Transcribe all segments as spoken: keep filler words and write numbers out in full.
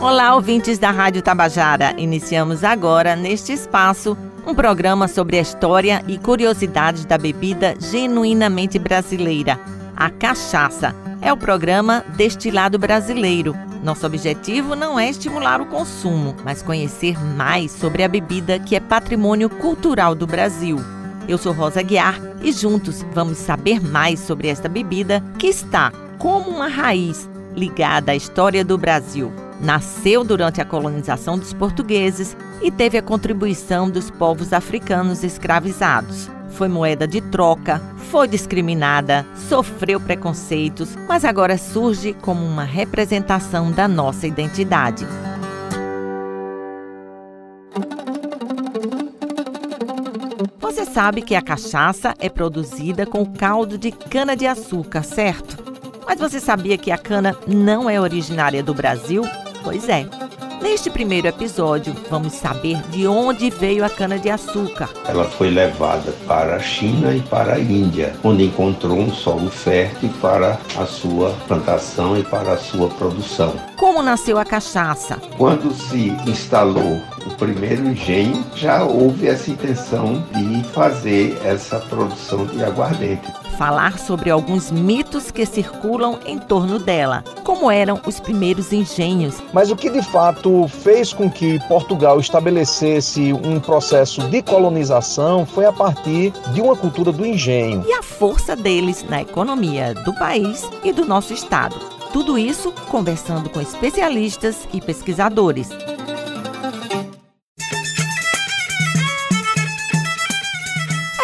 Olá, ouvintes da Rádio Tabajara. Iniciamos agora, neste espaço, um programa sobre a história e curiosidades da bebida genuinamente brasileira, a cachaça. É o programa Destilado Brasileiro. Nosso objetivo não é estimular o consumo, mas conhecer mais sobre a bebida que é patrimônio cultural do Brasil. Eu sou Rosa Aguiar e juntos vamos saber mais sobre esta bebida que está, como uma raiz, ligada à história do Brasil. Nasceu durante a colonização dos portugueses e teve a contribuição dos povos africanos escravizados. Foi moeda de troca, foi discriminada, sofreu preconceitos, mas agora surge como uma representação da nossa identidade. Você sabe que a cachaça é produzida com caldo de cana-de-açúcar, certo? Mas você sabia que a cana não é originária do Brasil? Pois é. Neste primeiro episódio, vamos saber de onde veio a cana-de-açúcar. Ela foi levada para a China e para a Índia, onde encontrou um solo fértil para a sua plantação e para a sua produção. Como nasceu a cachaça? Quando se instalou o primeiro engenho, já houve essa intenção de fazer essa produção de aguardente. Falar sobre alguns mitos que circulam em torno dela, como eram os primeiros engenhos. Mas o que de fato fez com que Portugal estabelecesse um processo de colonização foi a partir de uma cultura do engenho. E a força deles na economia do país e do nosso estado. Tudo isso conversando com especialistas e pesquisadores.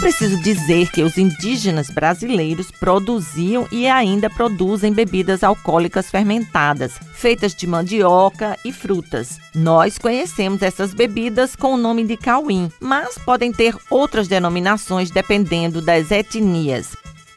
Preciso dizer que os indígenas brasileiros produziam e ainda produzem bebidas alcoólicas fermentadas, feitas de mandioca e frutas. Nós conhecemos essas bebidas com o nome de cauim, mas podem ter outras denominações dependendo das etnias.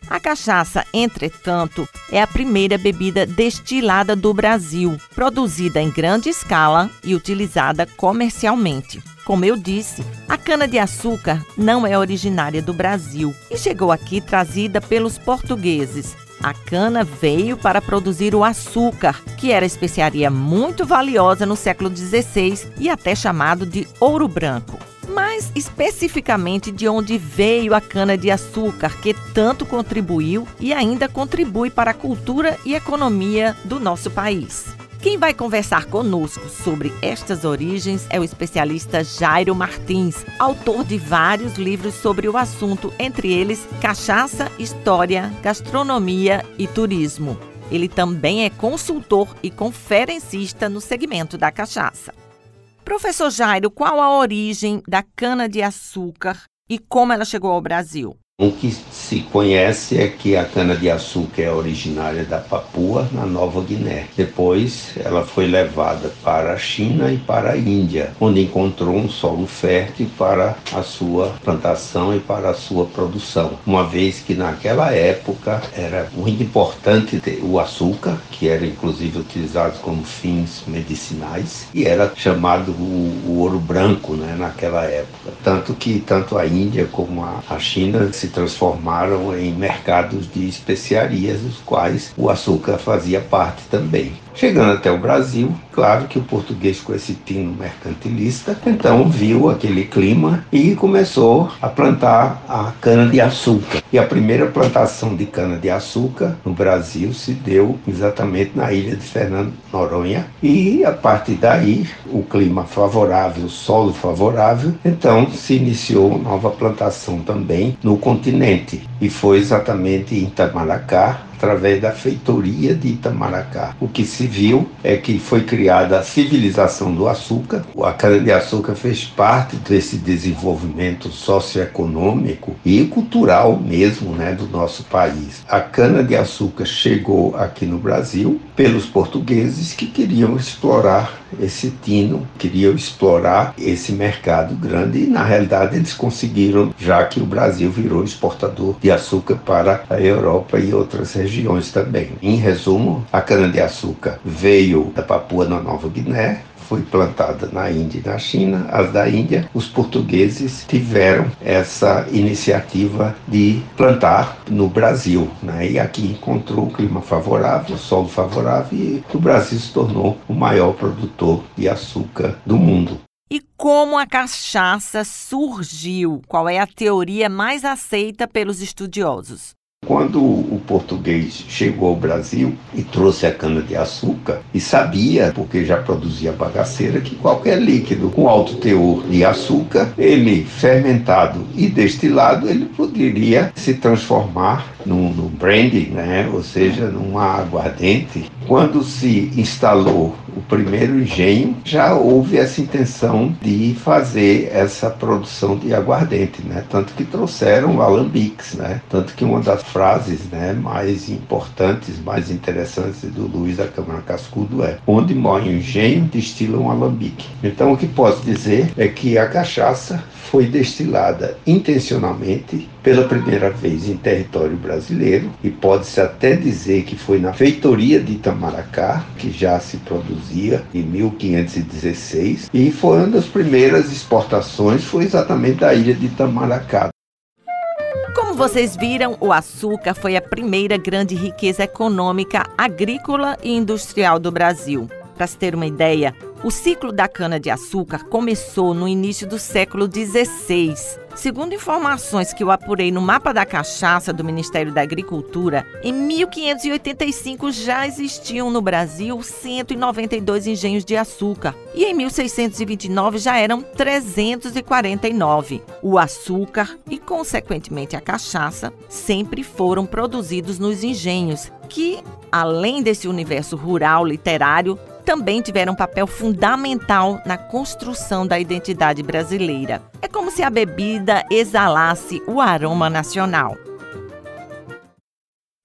A cachaça, entretanto, é a primeira bebida destilada do Brasil, produzida em grande escala e utilizada comercialmente. Como eu disse, a cana-de-açúcar não é originária do Brasil e chegou aqui trazida pelos portugueses. A cana veio para produzir o açúcar, que era especiaria muito valiosa no século dezesseis e até chamado de ouro branco. Mas especificamente de onde veio a cana-de-açúcar, que tanto contribuiu e ainda contribui para a cultura e economia do nosso país. Quem vai conversar conosco sobre estas origens é o especialista Jairo Martins, autor de vários livros sobre o assunto, entre eles Cachaça, História, Gastronomia e Turismo. Ele também é consultor e conferencista no segmento da cachaça. Professor Jairo, qual a origem da cana-de-açúcar e como ela chegou ao Brasil? O que se conhece é que a cana-de-açúcar é originária da Papua, na Nova Guiné. Depois, ela foi levada para a China e para a Índia, onde encontrou um solo fértil para a sua plantação e para a sua produção. Uma vez que naquela época era muito importante ter o açúcar, que era inclusive utilizado como fins medicinais, e era chamado o, o ouro branco, né, naquela época. Tanto que tanto a Índia como a, a China se transformaram em mercados de especiarias, dos quais o açúcar fazia parte também. Chegando até o Brasil, claro que o português, com esse tino mercantilista, então viu aquele clima e começou a plantar a cana-de-açúcar. E a primeira plantação de cana-de-açúcar no Brasil se deu exatamente na ilha de Fernando Noronha. E a partir daí, o clima favorável, o solo favorável, então se iniciou nova plantação também no continente. E foi exatamente em Itamaracá, através da feitoria de Itamaracá. O que se viu é que foi criada a civilização do açúcar. A cana-de-açúcar fez parte desse desenvolvimento socioeconômico e cultural mesmo, né, do nosso país. A cana-de-açúcar chegou aqui no Brasil pelos portugueses, que queriam explorar esse tino, queriam explorar esse mercado grande, e na realidade eles conseguiram, já que o Brasil virou exportador de de açúcar para a Europa e outras regiões também. Em resumo, a cana-de-açúcar veio da Papua Nova Guiné, foi plantada na Índia e na China. As da Índia, os portugueses tiveram essa iniciativa de plantar no Brasil, né? E aqui encontrou um clima favorável, solo favorável, e o Brasil se tornou o maior produtor de açúcar do mundo. E como a cachaça surgiu? Qual é a teoria mais aceita pelos estudiosos? Quando o português chegou ao Brasil e trouxe a cana-de-açúcar, e sabia, porque já produzia bagaceira, que qualquer líquido com alto teor de açúcar, ele fermentado e destilado, ele poderia se transformar num, num brandy, né? Ou seja, numa aguardente. Quando se instalou o primeiro engenho, já houve essa intenção de fazer essa produção de aguardente, né? Tanto que trouxeram alambiques, né? Tanto que uma das frases, né, mais importantes, mais interessantes do Luiz da Câmara Cascudo é: onde morre um engenho, destila um alambique. Então o que posso dizer é que a cachaça foi destilada intencionalmente pela primeira vez em território brasileiro, e pode-se até dizer que foi na feitoria de Itamaracá, que já se produzia em mil quinhentos e dezesseis, e foi uma das primeiras exportações, foi exatamente da ilha de Itamaracá. Como vocês viram, o açúcar foi a primeira grande riqueza econômica, agrícola e industrial do Brasil. Para se ter uma ideia, o ciclo da cana-de-açúcar começou no início do século dezesseis. Segundo informações que eu apurei no mapa da cachaça do Ministério da Agricultura, em mil quinhentos e oitenta e cinco já existiam no Brasil cento e noventa e dois engenhos de açúcar e em mil seiscentos e vinte e nove já eram trezentos e quarenta e nove. O açúcar e, consequentemente, a cachaça sempre foram produzidos nos engenhos, que, além desse universo rural literário, também tiveram um papel fundamental na construção da identidade brasileira. É como se a bebida exalasse o aroma nacional.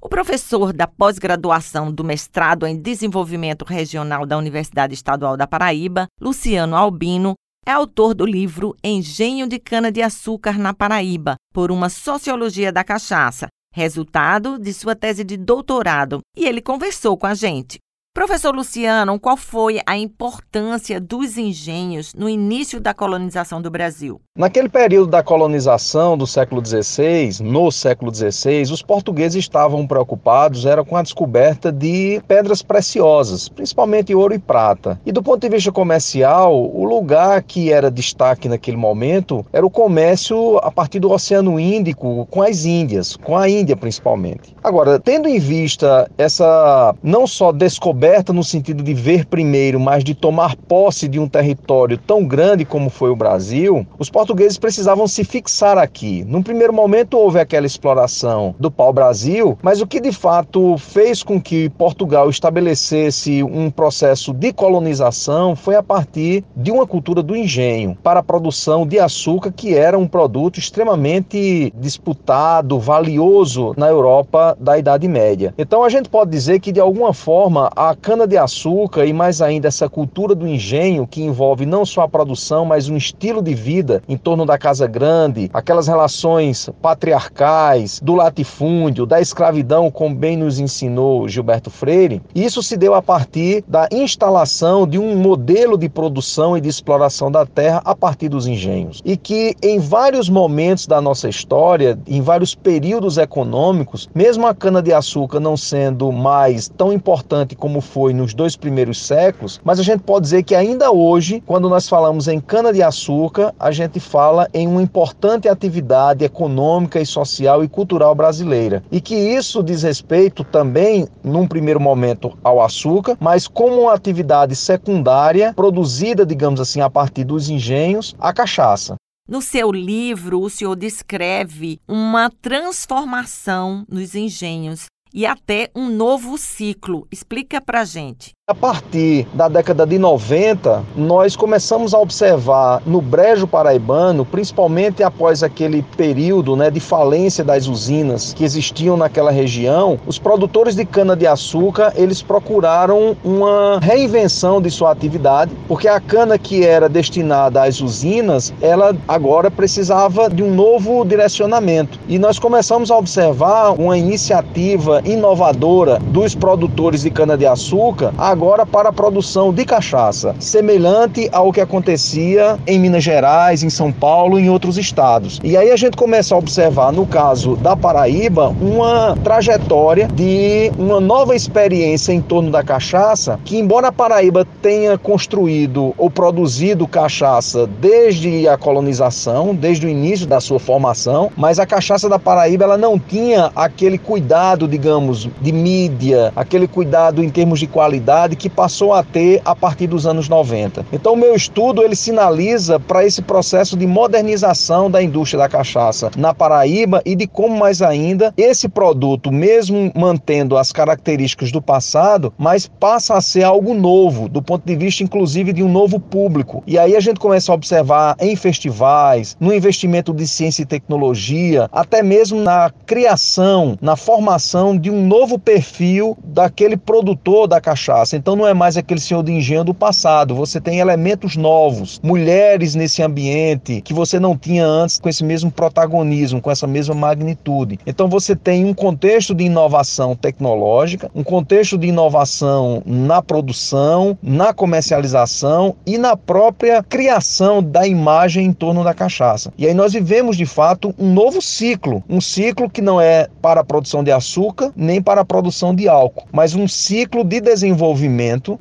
O professor da pós-graduação do mestrado em desenvolvimento regional da Universidade Estadual da Paraíba, Luciano Albino, é autor do livro Engenho de Cana-de-Açúcar na Paraíba, por uma sociologia da cachaça, resultado de sua tese de doutorado, e ele conversou com a gente. Professor Luciano, qual foi a importância dos engenhos no início da colonização do Brasil? Naquele período da colonização do século dezesseis, no século dezesseis, os portugueses estavam preocupados era com a descoberta de pedras preciosas, principalmente ouro e prata. E do ponto de vista comercial, o lugar que era destaque naquele momento era o comércio a partir do Oceano Índico com as Índias, com a Índia principalmente. Agora, tendo em vista essa não só descoberta no sentido de ver primeiro, mas de tomar posse de um território tão grande como foi o Brasil, os portugueses precisavam se fixar aqui. Num primeiro momento houve aquela exploração do pau-brasil, mas o que de fato fez com que Portugal estabelecesse um processo de colonização foi a partir de uma cultura do engenho para a produção de açúcar, que era um produto extremamente disputado, valioso na Europa da Idade Média. Então a gente pode dizer que de alguma forma a A cana-de-açúcar e mais ainda essa cultura do engenho, que envolve não só a produção, mas um estilo de vida em torno da casa grande, aquelas relações patriarcais, do latifúndio, da escravidão, como bem nos ensinou Gilberto Freire, isso se deu a partir da instalação de um modelo de produção e de exploração da terra a partir dos engenhos. E que em vários momentos da nossa história, em vários períodos econômicos, mesmo a cana-de-açúcar não sendo mais tão importante como foi nos dois primeiros séculos, mas a gente pode dizer que ainda hoje, quando nós falamos em cana-de-açúcar, a gente fala em uma importante atividade econômica e social e cultural brasileira. E que isso diz respeito também, num primeiro momento, ao açúcar, mas como uma atividade secundária, produzida, digamos assim, a partir dos engenhos, a cachaça. No seu livro, o senhor descreve uma transformação nos engenhos e até um novo ciclo. Explica pra gente. A partir da década de noventa, nós começamos a observar no Brejo Paraibano, principalmente após aquele período, né, de falência das usinas que existiam naquela região, os produtores de cana-de-açúcar, eles procuraram uma reinvenção de sua atividade, porque a cana que era destinada às usinas, ela agora precisava de um novo direcionamento. E nós começamos a observar uma iniciativa inovadora dos produtores de cana-de-açúcar, agora para a produção de cachaça, semelhante ao que acontecia em Minas Gerais, em São Paulo e em outros estados. E aí a gente começa a observar, no caso da Paraíba, uma trajetória de uma nova experiência em torno da cachaça, que embora a Paraíba tenha construído ou produzido cachaça desde a colonização, desde o início da sua formação, mas a cachaça da Paraíba ela não tinha aquele cuidado, digamos, de mídia, aquele cuidado em termos de qualidade, que passou a ter a partir dos anos noventa. Então, o meu estudo ele sinaliza para esse processo de modernização da indústria da cachaça na Paraíba e de como mais ainda esse produto, mesmo mantendo as características do passado, mas passa a ser algo novo, do ponto de vista, inclusive, de um novo público. E aí a gente começa a observar em festivais, no investimento de ciência e tecnologia, até mesmo na criação, na formação de um novo perfil daquele produtor da cachaça. Então não é mais aquele senhor de engenho do passado, você tem elementos novos, mulheres nesse ambiente que você não tinha antes com esse mesmo protagonismo, com essa mesma magnitude. Então você tem um contexto de inovação tecnológica, um contexto de inovação na produção, na comercialização e na própria criação da imagem em torno da cachaça. E aí nós vivemos de fato um novo ciclo, um ciclo que não é para a produção de açúcar nem para a produção de álcool, mas um ciclo de desenvolvimento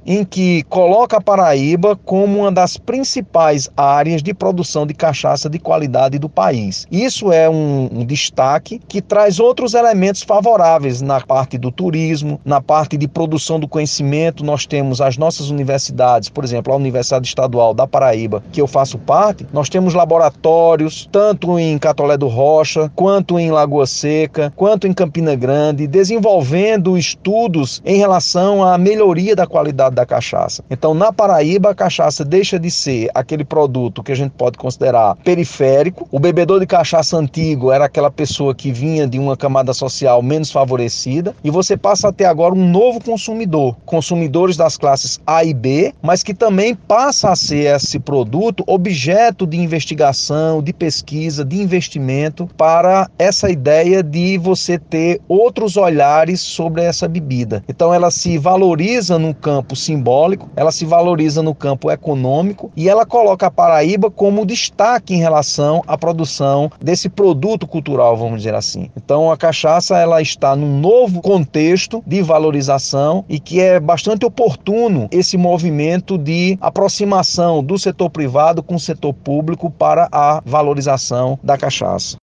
em que coloca a Paraíba como uma das principais áreas de produção de cachaça de qualidade do país. Isso é um, um destaque que traz outros elementos favoráveis na parte do turismo, na parte de produção do conhecimento. Nós temos as nossas universidades, por exemplo, a Universidade Estadual da Paraíba, que eu faço parte, nós temos laboratórios, tanto em Catolé do Rocha, quanto em Lagoa Seca, quanto em Campina Grande, desenvolvendo estudos em relação à melhoria da qualidade da cachaça. Então, na Paraíba, a cachaça deixa de ser aquele produto que a gente pode considerar periférico. O bebedor de cachaça antigo era aquela pessoa que vinha de uma camada social menos favorecida, e você passa a ter agora um novo consumidor, consumidores das classes A e B, mas que também passa a ser esse produto objeto de investigação, de pesquisa, de investimento, para essa ideia de você ter outros olhares sobre essa bebida. Então, ela se valoriza no campo simbólico, ela se valoriza no campo econômico e ela coloca a Paraíba como destaque em relação à produção desse produto cultural, vamos dizer assim. Então a cachaça ela está num novo contexto de valorização e que é bastante oportuno esse movimento de aproximação do setor privado com o setor público para a valorização da cachaça.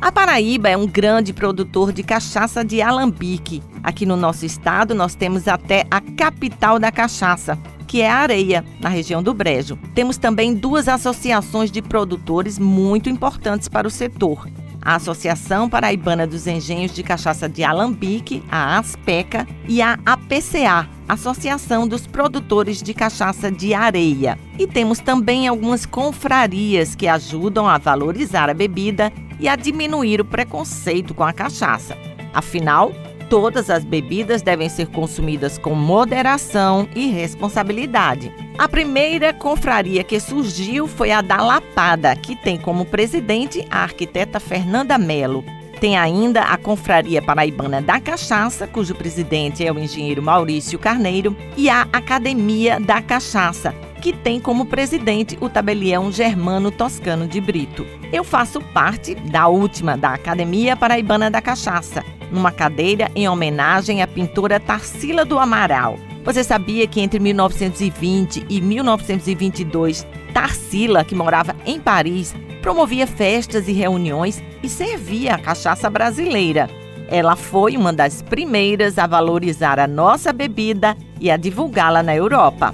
A Paraíba é um grande produtor de cachaça de alambique. Aqui no nosso estado, nós temos até a capital da cachaça, que é a Areia, na região do Brejo. Temos também duas associações de produtores muito importantes para o setor. A Associação Paraibana dos Engenhos de Cachaça de Alambique, a ASPECA, e a A P C A, Associação dos Produtores de Cachaça de Areia. E temos também algumas confrarias que ajudam a valorizar a bebida e a diminuir o preconceito com a cachaça. Afinal, todas as bebidas devem ser consumidas com moderação e responsabilidade. A primeira confraria que surgiu foi a da Lapada, que tem como presidente a arquiteta Fernanda Melo. Tem ainda a Confraria Paraibana da Cachaça, cujo presidente é o engenheiro Maurício Carneiro, e a Academia da Cachaça, que tem como presidente o tabelião Germano Toscano de Brito. Eu faço parte da última, da Academia Paraibana da Cachaça, numa cadeira em homenagem à pintora Tarsila do Amaral. Você sabia que entre mil novecentos e vinte e mil novecentos e vinte e dois, Tarsila, que morava em Paris, promovia festas e reuniões e servia a cachaça brasileira? Ela foi uma das primeiras a valorizar a nossa bebida e a divulgá-la na Europa.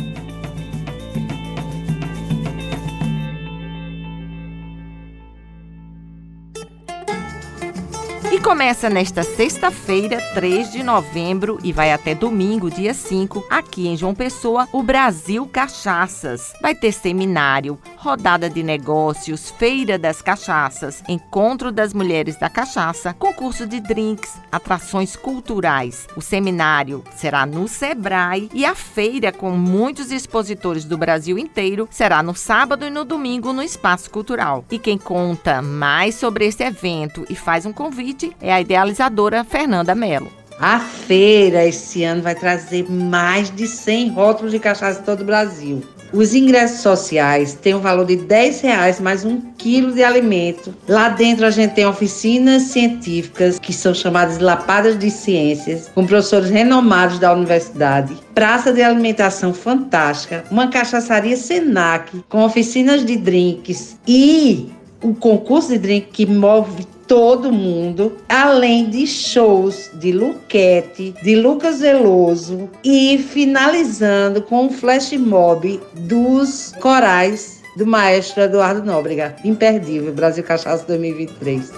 começa nesta sexta-feira, três de novembro, e vai até domingo, dia cinco, aqui em João Pessoa, o Brasil Cachaças. Vai ter seminário, rodada de negócios, feira das cachaças, encontro das mulheres da cachaça, concurso de drinks, atrações culturais. O seminário será no Sebrae e a feira com muitos expositores do Brasil inteiro será no sábado e no domingo no Espaço Cultural. E quem conta mais sobre esse evento e faz um convite é a idealizadora Fernanda Melo. A feira esse ano vai trazer mais de cem rótulos de cachaça em todo o Brasil. Os ingressos sociais têm um valor de dez reais mais um quilo de alimento. Lá dentro a gente tem oficinas científicas, que são chamadas de Lapadas de Ciências, com professores renomados da universidade. Praça de alimentação fantástica, uma cachaçaria Senac, com oficinas de drinks e um concurso de drink que move todo mundo, além de shows de Luquete, de Lucas Veloso e finalizando com um flash mob dos corais do maestro Eduardo Nóbrega. Imperdível, Brasil Cachaça dois mil e vinte e três.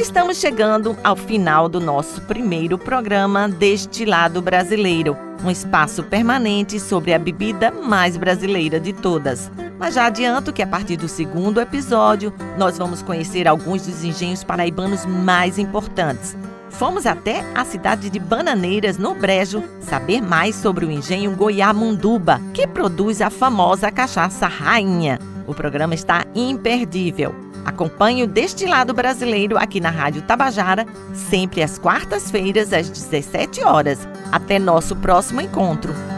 Estamos chegando ao final do nosso primeiro programa Destilado Brasileiro, um espaço permanente sobre a bebida mais brasileira de todas. Mas já adianto que a partir do segundo episódio, nós vamos conhecer alguns dos engenhos paraibanos mais importantes. Fomos até a cidade de Bananeiras, no Brejo, saber mais sobre o engenho Goiamunduba, que produz a famosa cachaça rainha. O programa está imperdível. Acompanhe o Destilado Brasileiro aqui na Rádio Tabajara, sempre às quartas-feiras, às dezessete horas. Até nosso próximo encontro.